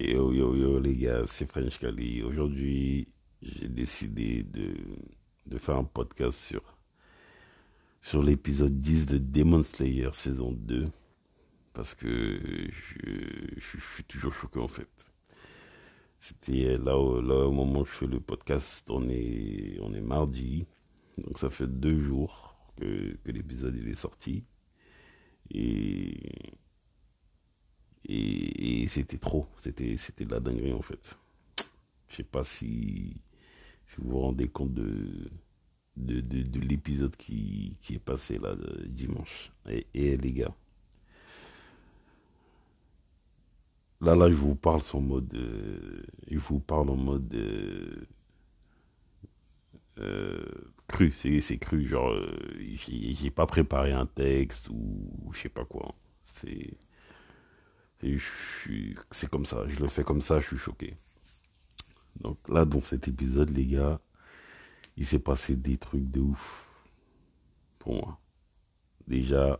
Yo yo yo les gars, c'est French Kalee. Aujourd'hui, j'ai décidé de faire un podcast sur l'épisode 10 de Demon Slayer saison 2. Parce que je suis toujours choqué en fait. C'était là au moment où je fais le podcast, on est mardi. Donc ça fait 2 jours que l'épisode il est sorti. Et c'était trop, c'était de la dinguerie en fait. Je sais pas si vous vous rendez compte de l'épisode qui est passé là dimanche. Et les gars, là je vous parle en mode cru, c'est cru, genre j'ai pas préparé un texte ou je sais pas quoi. C'est comme ça, je le fais comme ça, je suis choqué. Donc là, dans cet épisode, les gars, il s'est passé des trucs de ouf, pour moi. Déjà,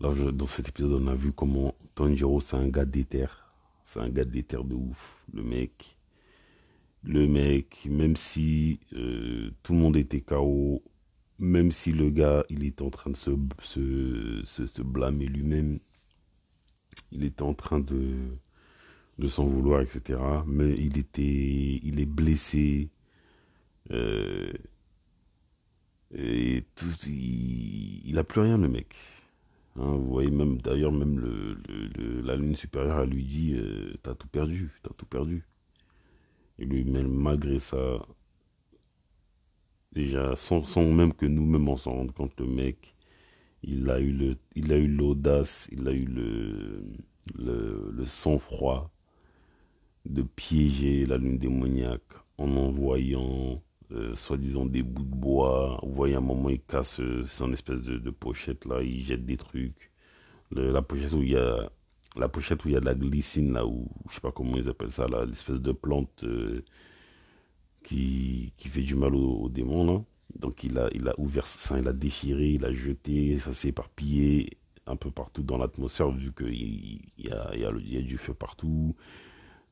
là, dans cet épisode, on a vu comment Tanjiro, c'est un gars d'éther. C'est un gars d'éther de ouf, le mec, même si tout le monde était KO, même si le gars, il était en train de se blâmer lui-même, il était en train de s'en vouloir, etc. Mais il est blessé. Et tout, il a plus rien, le mec. Hein, vous voyez, même la lune supérieure, elle lui dit « T'as tout perdu. » Et lui, même malgré ça, déjà, sans même que nous-mêmes on s'en rende compte, le mec, il a eu l'audace, il a eu le sang-froid de piéger la lune démoniaque en envoyant soi-disant des bouts de bois. Vous voyez, à un moment, il casse son espèce de pochette là, il jette des trucs. La pochette où il y a de la glycine là, ou je sais pas comment ils appellent ça là, l'espèce de plante qui fait du mal aux démons là. Donc il a ouvert ça, il a déchiré, il a jeté, ça s'est éparpillé un peu partout dans l'atmosphère vu qu'il y a du feu partout.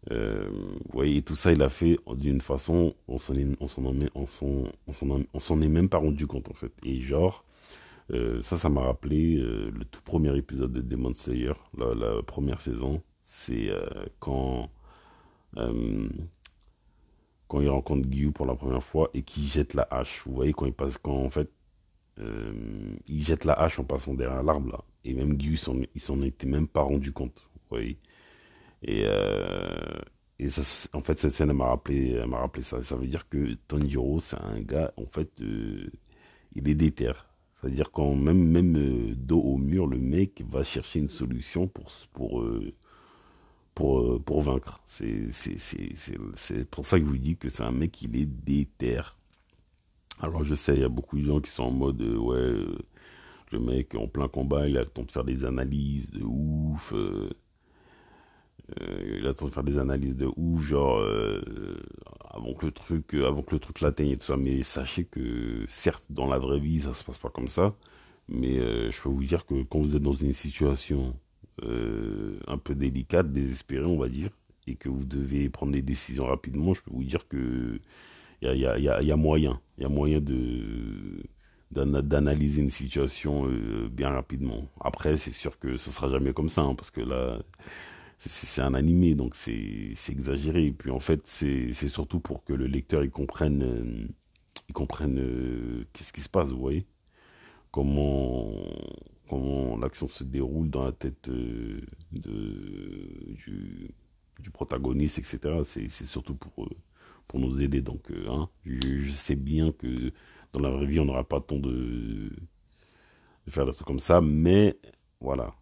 Vous voyez, tout ça il a fait d'une façon, on s'en est même pas rendu compte en fait. Et genre, ça m'a rappelé le tout premier épisode de Demon Slayer, la première saison, c'est quand il rencontre Giyu pour la première fois et qu'il jette la hache. Vous voyez, il jette la hache en passant derrière l'arbre, là. Et même Giyu, il s'en était même pas rendu compte, vous voyez. Et ça, en fait, cette scène, elle m'a rappelé ça. Ça veut dire que Tanjiro, c'est un gars, en fait, il est déter. C'est-à-dire quand même dos au mur, le mec va chercher une solution pour vaincre. C'est pour ça que je vous dis que c'est un mec, il est déter. Alors je sais, il y a beaucoup de gens qui sont en mode le mec en plein combat, il a le temps de faire des analyses de ouf. Genre avant que le truc l'atteigne et tout ça. Mais sachez que certes, dans la vraie vie, ça se passe pas comme ça. Mais je peux vous dire que quand vous êtes dans une situation un peu délicate, désespérée, on va dire, et que vous devez prendre des décisions rapidement, je peux vous dire que il y a moyen d'analyser une situation bien rapidement. Après, c'est sûr que ça sera jamais comme ça, hein, parce que là, c'est un animé, donc c'est exagéré. Et puis en fait, c'est surtout pour que le lecteur il comprenne qu'est-ce qui se passe, vous voyez, comment l'action se déroule dans la tête du protagoniste, etc. C'est surtout pour nous aider. Donc hein, je sais bien que dans la vraie vie, on n'aura pas le temps de faire des trucs comme ça, mais voilà.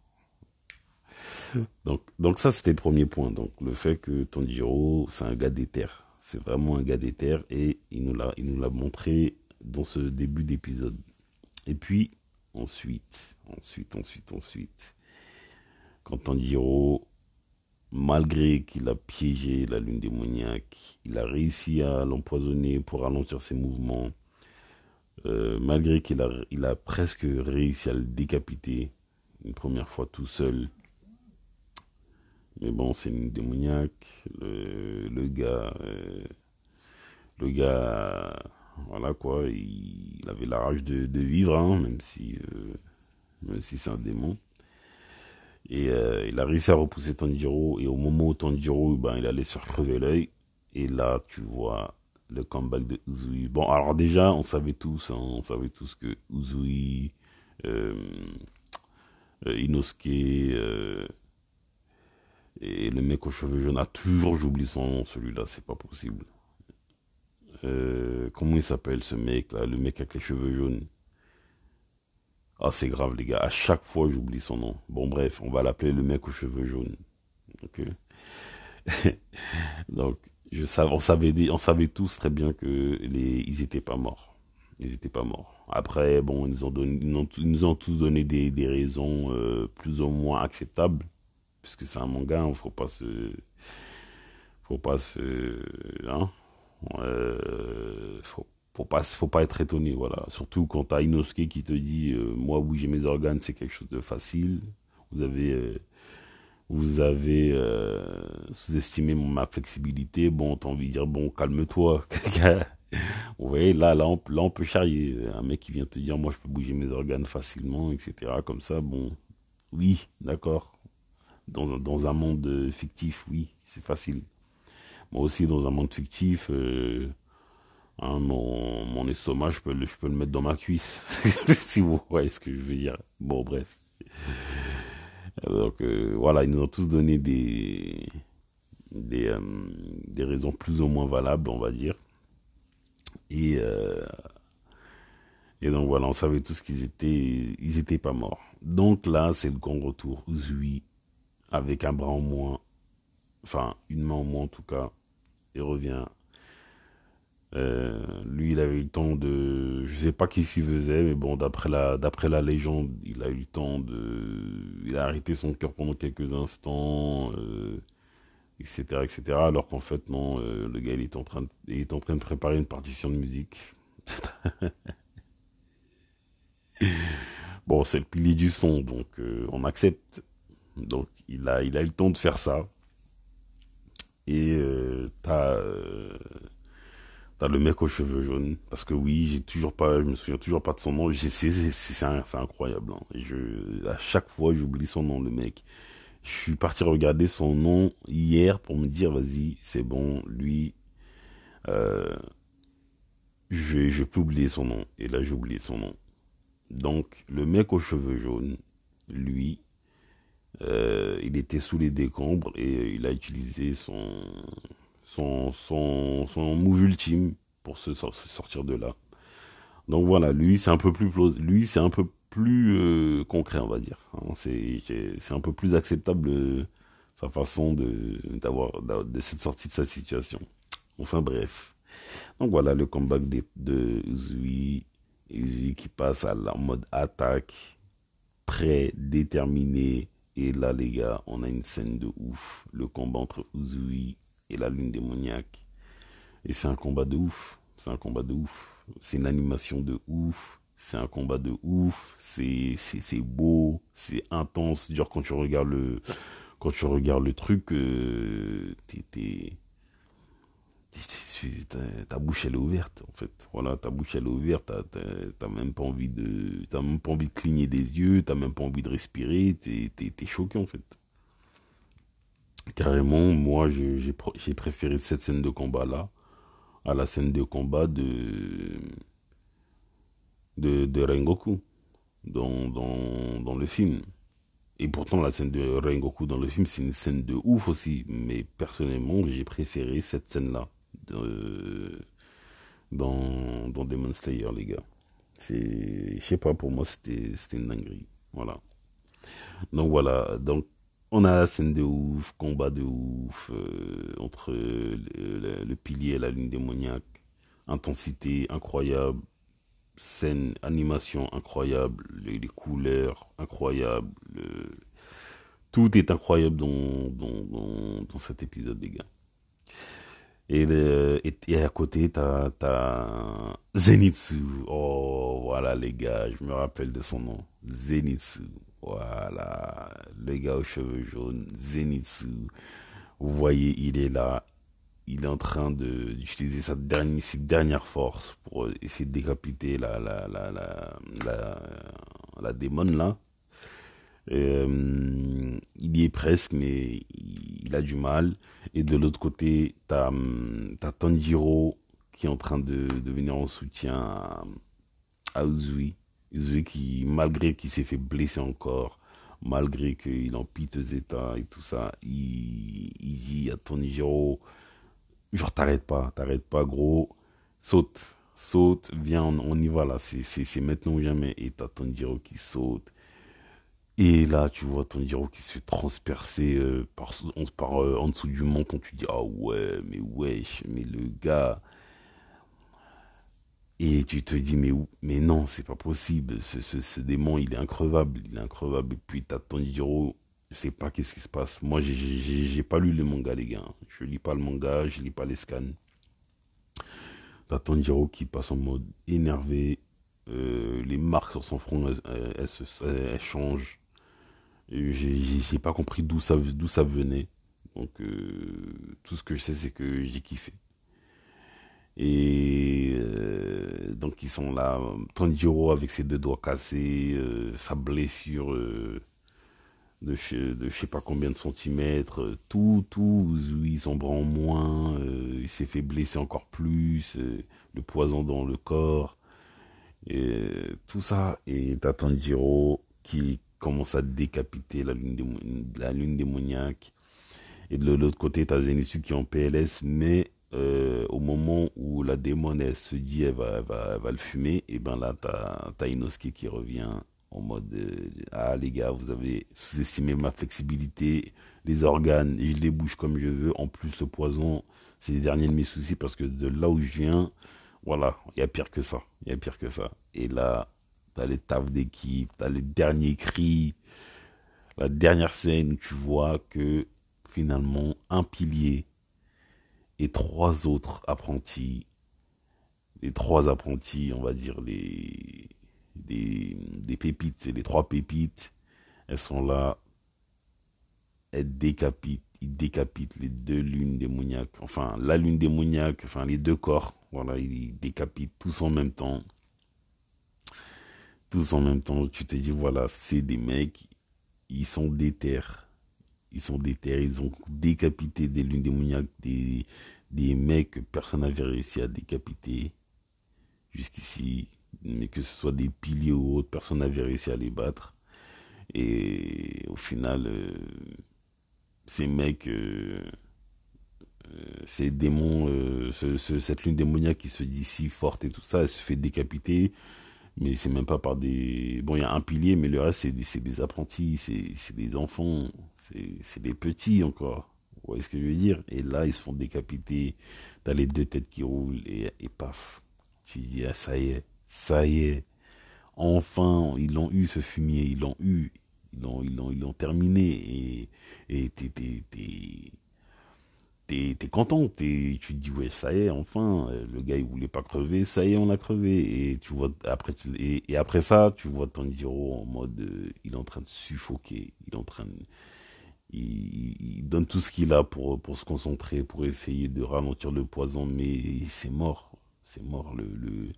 Donc ça, c'était le premier point. Donc le fait que Tanjiro, c'est un gars d'éther. C'est vraiment un gars d'éther, et il nous l'a montré dans ce début d'épisode. Et puis ensuite, quand Tanjiro, malgré qu'il a piégé la lune démoniaque, il a réussi à l'empoisonner pour ralentir ses mouvements, malgré qu'il a presque réussi à le décapiter une première fois tout seul, Mais bon, c'est une démoniaque. Le gars, voilà quoi, il avait la rage de vivre, hein, même si c'est un démon. Et il a réussi à repousser Tanjiro. Et au moment où Tanjiro, ben, il allait se crever l'œil. Et là, tu vois le comeback de Uzui. Bon, alors déjà, on savait tous que Uzui, Inosuke et le mec aux cheveux jaunes, a toujours, j'oublie son nom, celui-là, c'est pas possible. Comment il s'appelle ce mec-là, le mec avec les cheveux jaunes? Ah, c'est grave, les gars, à chaque fois, j'oublie son nom. Bon, bref, on va l'appeler le mec aux cheveux jaunes. Ok. Donc, on savait tous très bien qu'ils étaient pas morts. Ils étaient pas morts. Après, bon, ils nous ont tous donné des raisons plus ou moins acceptables, puisque c'est un manga, hein, faut pas être étonné, voilà. Surtout quand t'as Inosuke qui te dit moi bouger mes organes c'est quelque chose de facile. Vous avez sous-estimé ma flexibilité. Bon, t'as envie de dire, bon, calme-toi. Vous voyez, là, on peut charrier. Un mec qui vient te dire, moi, je peux bouger mes organes facilement, etc. Comme ça, bon, oui, d'accord. Dans un monde fictif, oui, c'est facile. Moi aussi, dans un monde fictif, hein, mon estomac, je peux le mettre dans ma cuisse. Si vous voyez ce que je veux dire. Bon, bref. Donc voilà, ils nous ont tous donné des raisons plus ou moins valables, on va dire. Et donc voilà, on savait tous qu'ils étaient pas morts. Donc là, c'est le grand retour. Uzui, avec un bras en moins, enfin une main en moins en tout cas, il revient. Lui, il avait eu le temps de... Je sais pas qui s'y faisait, mais bon, d'après la légende, il a eu le temps de... Il a arrêté son cœur pendant quelques instants, etc., etc. Alors qu'en fait, non, le gars, il est en train de préparer une partition de musique. Bon, c'est le pilier du son, donc on accepte. Donc, il a eu le temps de faire ça. Et t'as le mec aux cheveux jaunes, parce que oui, je me souviens toujours pas de son nom, c'est incroyable, hein. À chaque fois, j'oublie son nom, le mec. Je suis parti regarder son nom hier pour me dire, vas-y, c'est bon, lui, je vais plus oublier son nom, et là, j'ai oublié son nom. Donc, le mec aux cheveux jaunes, lui, il était sous les décombres, et il a utilisé son move ultime pour se sortir de là. Donc voilà, lui c'est un peu plus concret, on va dire, hein, c'est un peu plus acceptable sa façon de cette sortie de sa situation. Enfin bref, donc voilà le comeback de Uzui qui passe en mode attaque, prêt, déterminé. Et là les gars, on a une scène de ouf, le combat entre Uzui et la lune démoniaque. Et c'est un combat de ouf. C'est une animation de ouf. C'est un combat de ouf. C'est beau. C'est intense. Genre, quand tu regardes le truc, ta bouche, elle est ouverte, en fait. Voilà, ta bouche, elle est ouverte. T'as même pas envie de... T'as même pas envie de cligner des yeux. T'as même pas envie de respirer. T'es choqué, en fait. Carrément, moi, j'ai préféré cette scène de combat-là à la scène de combat de Rengoku dans le film. Et pourtant, la scène de Rengoku dans le film, c'est une scène de ouf aussi. Mais personnellement, j'ai préféré cette scène-là dans Demon Slayer, les gars. Je sais pas, pour moi, c'était une dinguerie. Voilà. Donc voilà, donc... On a la scène de ouf, combat de ouf, entre le pilier et la lune démoniaque. Intensité incroyable, scène, animation incroyable, les couleurs incroyables. Tout est incroyable dans cet épisode, les gars. Et à côté, t'as Zenitsu. Oh, voilà, les gars, je me rappelle de son nom. Zenitsu. Voilà, le gars aux cheveux jaunes, Zenitsu. Vous voyez, il est là. Il est en train d'utiliser ses dernières forces pour essayer de décapiter la démon là. Il y est presque, mais il a du mal. Et de l'autre côté, t'as Tanjiro qui est en train de venir en soutien à Uzui. Uzui qui, malgré qu'il s'est fait blesser encore, malgré qu'il est en piteux état et tout ça, il dit à Tanjiro, genre t'arrêtes pas gros, saute, viens, on y va là, c'est maintenant ou jamais. Et t'as Tanjiro qui saute. Et là, tu vois Tanjiro qui se fait transpercer par en dessous du menton. Tu dis, ah ouais, mais wesh, mais le gars. Et tu te dis, mais non, c'est pas possible. Ce démon, il est increvable. Il est increvable. Et puis, t'as Tanjiro, je sais pas qu'est-ce qui se passe. Moi, j'ai pas lu le manga, les gars. Je lis pas le manga, je lis pas les scans. T'as Tanjiro qui passe en mode énervé. Les marques sur son front, elles changent. J'ai pas compris d'où ça venait. Donc, tout ce que je sais, c'est que j'ai kiffé. Et donc, ils sont là. Tanjiro avec ses deux doigts cassés, sa blessure de je sais pas combien de centimètres, tout. Ils en branle moins. Il s'est fait blesser encore plus. Le poison dans le corps. Et tout ça, et t'as Tanjiro qui commence à décapiter la lune démoniaque. Et de l'autre côté, t'as Zenitsu qui est en PLS, mais au moment où la démon elle se dit elle va le fumer, et ben là t'as Inosuke qui revient en mode ah les gars, vous avez sous-estimé ma flexibilité, les organes, je les bouge comme je veux. En plus, le poison, c'est les derniers de mes soucis, parce que de là où je viens, voilà, il y a pire que ça. Et là, t'as les tafs d'équipe, t'as les derniers cris, la dernière scène où tu vois que finalement un pilier et trois autres apprentis, on va dire les pépites, les trois pépites, elles sont là, elles décapitent, ils décapitent les deux lunes démoniaques, enfin la lune démoniaque, enfin les deux corps. Voilà, ils décapitent tous en même temps. Tu te dis, voilà, c'est des mecs, ils sont déterres, ils ont décapité des lunes démoniaques, des mecs que personne n'avait réussi à décapiter jusqu'ici, mais que ce soit des piliers ou autres, personne n'avait réussi à les battre. Et au final, ces mecs... ces démons, cette lune démoniaque qui se dit si forte et tout ça, elle se fait décapiter, mais c'est même pas par des... Bon, il y a un pilier, mais le reste, c'est des apprentis, c'est des enfants, c'est des petits encore. Vous voyez ce que je veux dire? Et là, ils se font décapiter, t'as les deux têtes qui roulent, et paf, tu dis, ah, ça y est, enfin, ils l'ont eu, ce fumier, ils l'ont terminé, et t'es content, tu te dis ouais, ça y est, enfin le gars il voulait pas crever, ça y est, on l'a crevé. Et tu vois après, et après ça, tu vois Tanjiro en mode il est en train de suffoquer, il donne tout ce qu'il a pour se concentrer, pour essayer de ralentir le poison, mais c'est mort, il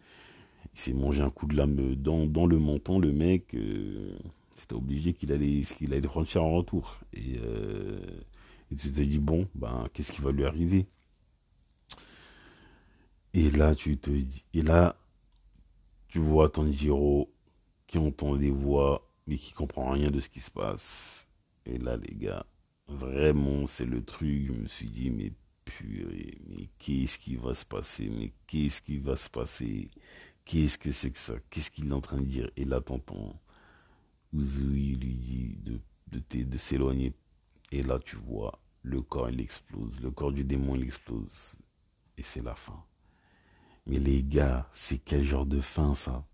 s'est mangé un coup de lame dans le menton, le mec. C'était obligé qu'il allait prendre cher en retour. Et tu te dis, bon, ben, qu'est-ce qui va lui arriver? Et là, tu vois Tanjiro qui entend des voix, mais qui comprend rien de ce qui se passe. Et là, les gars, vraiment, c'est le truc. Je me suis dit, mais purée, mais qu'est-ce qui va se passer? Qu'est-ce que c'est que ça? Qu'est-ce qu'il est en train de dire? Et là, t'entends Uzui lui dit de s'éloigner. Et là, tu vois, le corps, il explose. Le corps du démon, il explose. Et c'est la fin. Mais les gars, c'est quel genre de fin, ça?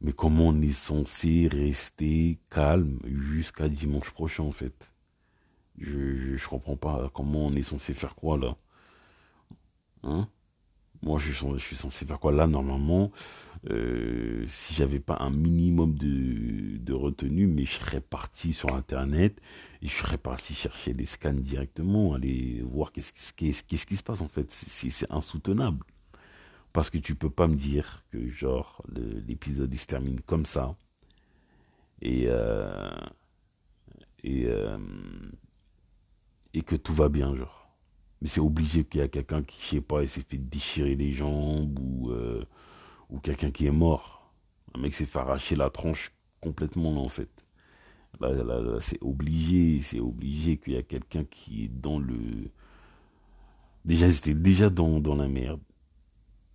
Mais comment on est censé rester calme jusqu'à dimanche prochain, en fait? Je comprends pas. Comment on est censé faire quoi, là? Hein? Moi, je suis censé faire quoi là, normalement, si j'avais pas un minimum de retenue, mais je serais parti sur Internet et je serais parti chercher des scans directement, aller voir qu'est-ce qui se passe en fait. C'est insoutenable. Parce que tu peux pas me dire que genre l'épisode il se termine comme ça et que tout va bien genre. Mais c'est obligé qu'il y a quelqu'un qui, je sais pas, il s'est fait déchirer les jambes ou quelqu'un qui est mort. Un mec s'est fait arracher la tronche complètement là, en fait. Là, c'est obligé qu'il y a quelqu'un qui est dans le... Déjà, c'était déjà dans la merde.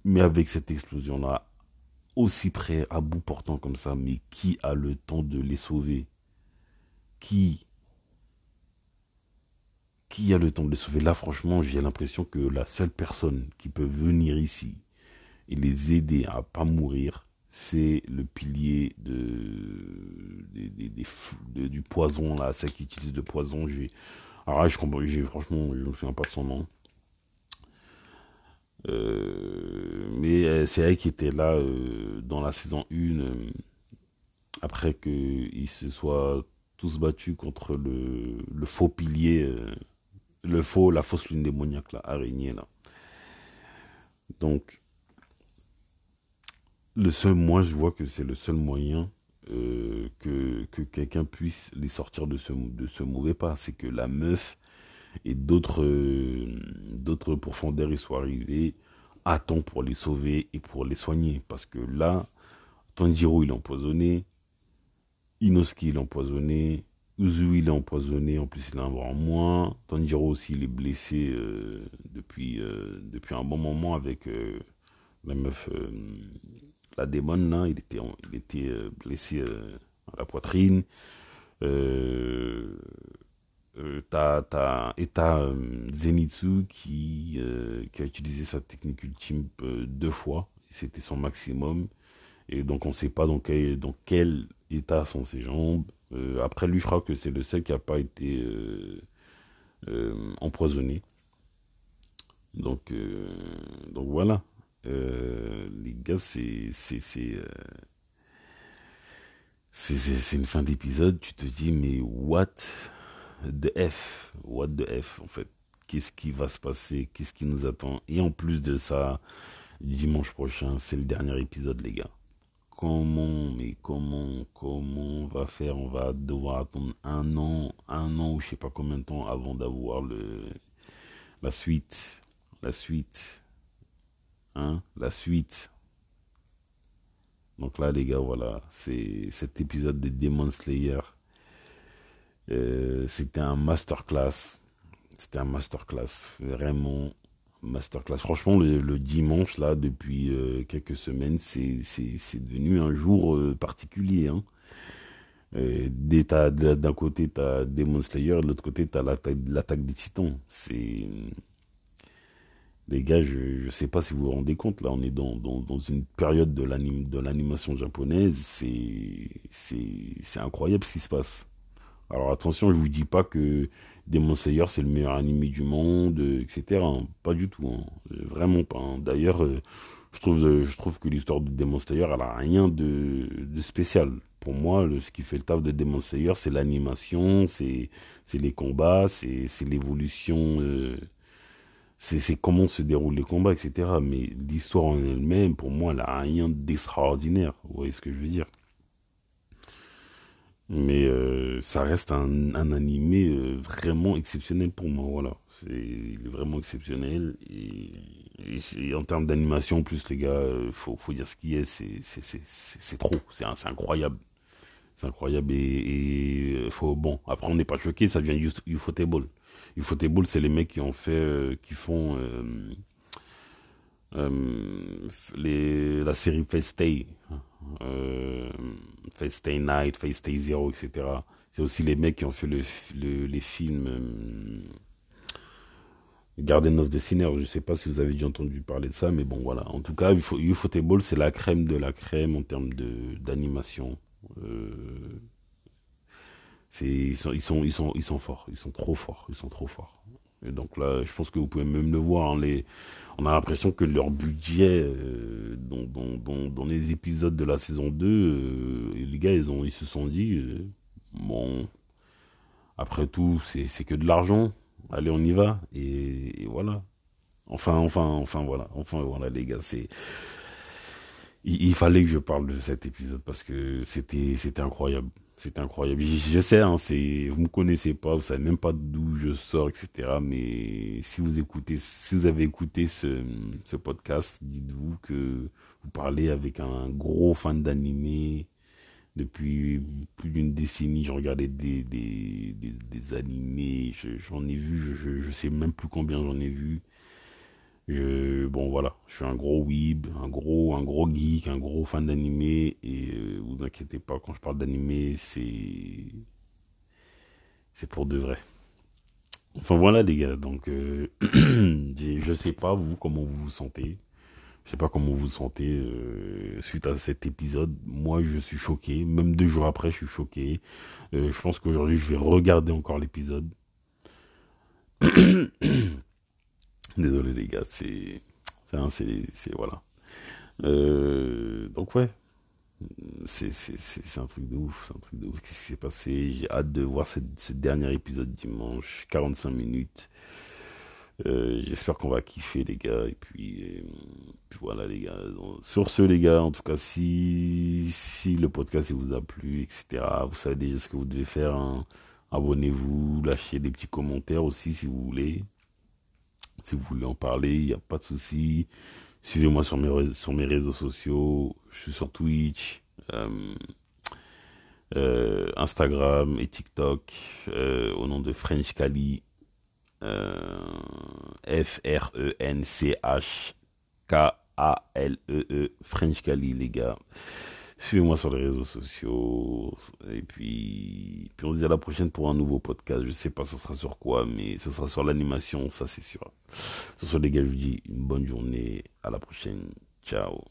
Mais avec cette explosion-là, aussi près, à bout portant comme ça, mais qui a le temps de les sauver? Qui a le temps de les sauver? Là, franchement, j'ai l'impression que la seule personne qui peut venir ici et les aider à pas mourir, c'est le pilier du poison, là, celle qui utilise le poison. Alors là, franchement, je ne me souviens pas de son nom. Mais c'est elle qui était là dans la saison 1, après qu'ils se soient tous battus contre le faux pilier... la fausse lune démoniaque, la araignée, là. Donc, moi, je vois que c'est le seul moyen que quelqu'un puisse les sortir de ce mauvais pas. C'est que la meuf et d'autres pourfendeurs soient arrivés à temps pour les sauver et pour les soigner. Parce que là, Tanjiro, il est empoisonné. Inosuke, il est empoisonné. Uzui, il est empoisonné, en plus il a un bras en moins. Tanjiro aussi, il est blessé depuis un bon moment avec la meuf, la démon, là. Il était blessé à la poitrine. T'as Zenitsu qui a utilisé sa technique ultime 2 fois. C'était son maximum. Et donc on ne sait pas dans quel état sont ses jambes. Après lui, je crois que c'est le seul qui n'a pas été empoisonné. Donc voilà. Les gars, c'est une fin d'épisode. Tu te dis, mais what the F, en fait. Qu'est-ce qui va se passer? Qu'est-ce qui nous attend? Et en plus de ça, dimanche prochain, c'est le dernier épisode, les gars. Comment on va faire? On va devoir attendre un an ou je sais pas combien de temps avant d'avoir la suite. Hein? La suite. Donc là, les gars, voilà. C'est cet épisode des Demon Slayer. C'était un masterclass. Vraiment. Masterclass. Franchement, le dimanche, là, depuis quelques semaines, c'est devenu un jour particulier. Hein. D'un côté, t'as Demon Slayer, de l'autre côté, t'as l'attaque des Titans. Les gars, je sais pas si vous vous rendez compte, là, on est dans une période de l'animation japonaise. C'est incroyable ce qui se passe. Alors attention, je vous dis pas que Demon Slayer c'est le meilleur anime du monde, etc. Hein, pas du tout, hein, vraiment pas. Hein. D'ailleurs, je trouve que l'histoire de Demon Slayer, elle a rien de spécial. Pour moi, ce qui fait le taf de Demon Slayer, c'est l'animation, c'est les combats, c'est l'évolution, c'est comment se déroulent les combats, etc. Mais l'histoire en elle-même, pour moi, elle a rien d'extraordinaire. Vous voyez ce que je veux dire? Mais ça reste un animé vraiment exceptionnel pour moi, voilà. Il est vraiment exceptionnel. Et en termes d'animation, en plus, les gars, faut dire ce qu'il est, c'est trop, c'est incroyable. C'est incroyable et faut... Bon, après, on n'est pas choqué, ça vient Ufotable. Ufotable, c'est les mecs qui font la série Fate/Stay. Fate/Stay Night, Fate/Stay Zero, etc. C'est aussi les mecs qui ont fait les films Garden of the Sinner. Je ne sais pas si vous avez déjà entendu parler de ça, mais bon, voilà. En tout cas, Ufotable, c'est la crème de la crème en termes d'animation. Ils sont forts, ils sont trop forts. Et donc là, je pense que vous pouvez même le voir, hein, on a l'impression que leur budget dans les épisodes de la saison 2, les gars, ils se sont dit, bon, après tout, c'est que de l'argent, allez, on y va, et voilà. Enfin voilà les gars, c'est... Il fallait que je parle de cet épisode parce que c'était incroyable. C'était incroyable. Je sais, hein, vous me connaissez pas, vous savez même pas d'où je sors, etc. Mais si vous avez écouté ce podcast, dites-vous que vous parlez avec un gros fan d'anime. Depuis plus d'une décennie, je regardais des animés. J'en ai vu, je sais même plus combien j'en ai vu. Bon voilà, je suis un gros weeb, un gros geek, un gros fan d'animé, et vous inquiétez pas, quand je parle d'animé, c'est pour de vrai. Enfin voilà les gars, donc je sais pas vous comment vous vous sentez, suite à cet épisode. Moi je suis choqué, même 2 jours après je suis choqué. Je pense qu'aujourd'hui je vais regarder encore l'épisode. Désolé les gars, c'est voilà. Donc ouais, c'est un truc de ouf, Qu'est-ce qui s'est passé? J'ai hâte de voir ce dernier épisode dimanche, 45 minutes. J'espère qu'on va kiffer les gars, et puis voilà les gars. Donc, sur ce les gars, en tout cas, si le podcast vous a plu, etc., vous savez déjà ce que vous devez faire, hein. Abonnez-vous, lâchez des petits commentaires aussi si vous voulez. Si vous voulez en parler, il n'y a pas de souci. Suivez-moi sur mes réseaux sociaux. Je suis sur Twitch, Instagram et TikTok, au nom de French Kalee, Frenchkalee, French Kalee, les gars. Suivez-moi sur les réseaux sociaux. Et puis on se dit à la prochaine pour un nouveau podcast. Je sais pas ce sera sur quoi, mais ce sera sur l'animation, ça c'est sûr. Ce soir les gars, je vous dis une bonne journée. À la prochaine. Ciao.